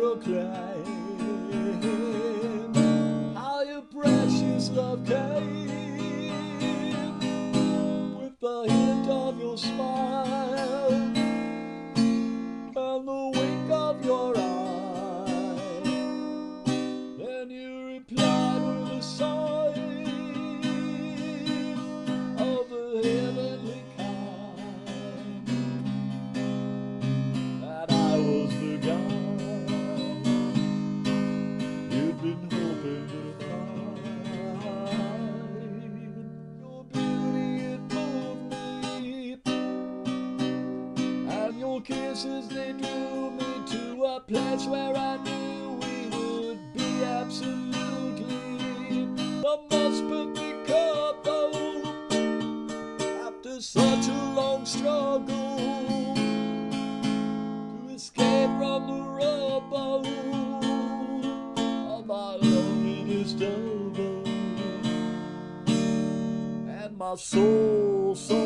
proclaim how your precious love came with the hint of your smile and the wink of your eye. Then you replied with a sigh of the heavenly kind, that I was the guy been hoping to find. Your beauty, it moved me, and your kisses, they drew me to a place where I knew we would be absolutely the most perfect couple. After such a long struggle to escape from the rubble, my loneliness doubled, and my soul, so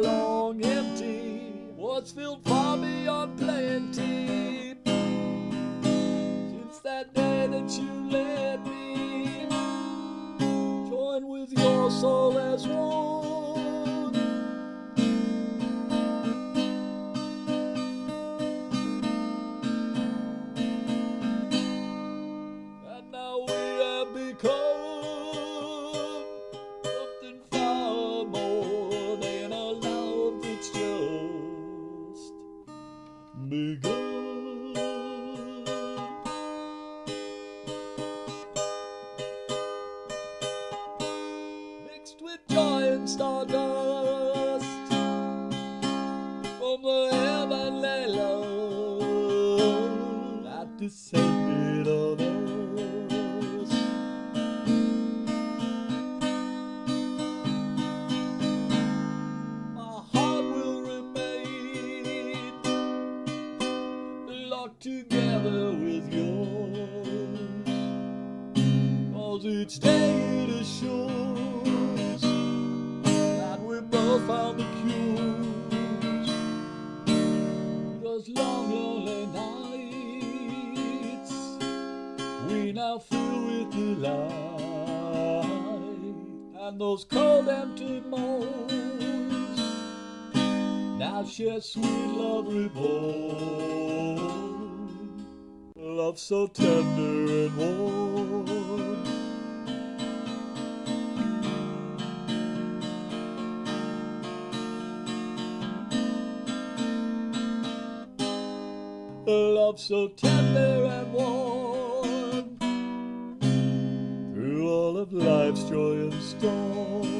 long empty, was filled far beyond plenty. Since that day that you led me, joined with your soul as one. Become something far more than a love that's just begun. Mixed with joy and stardust from the heavenly love that descended on us. Together with yours, 'cause each day it assures that we both found the cures to those long, lonely nights we now fill with delight, and those cold, empty moans now share sweet love reborn. Love so tender and warm. Love so tender and warm, through all of life's joy and storm.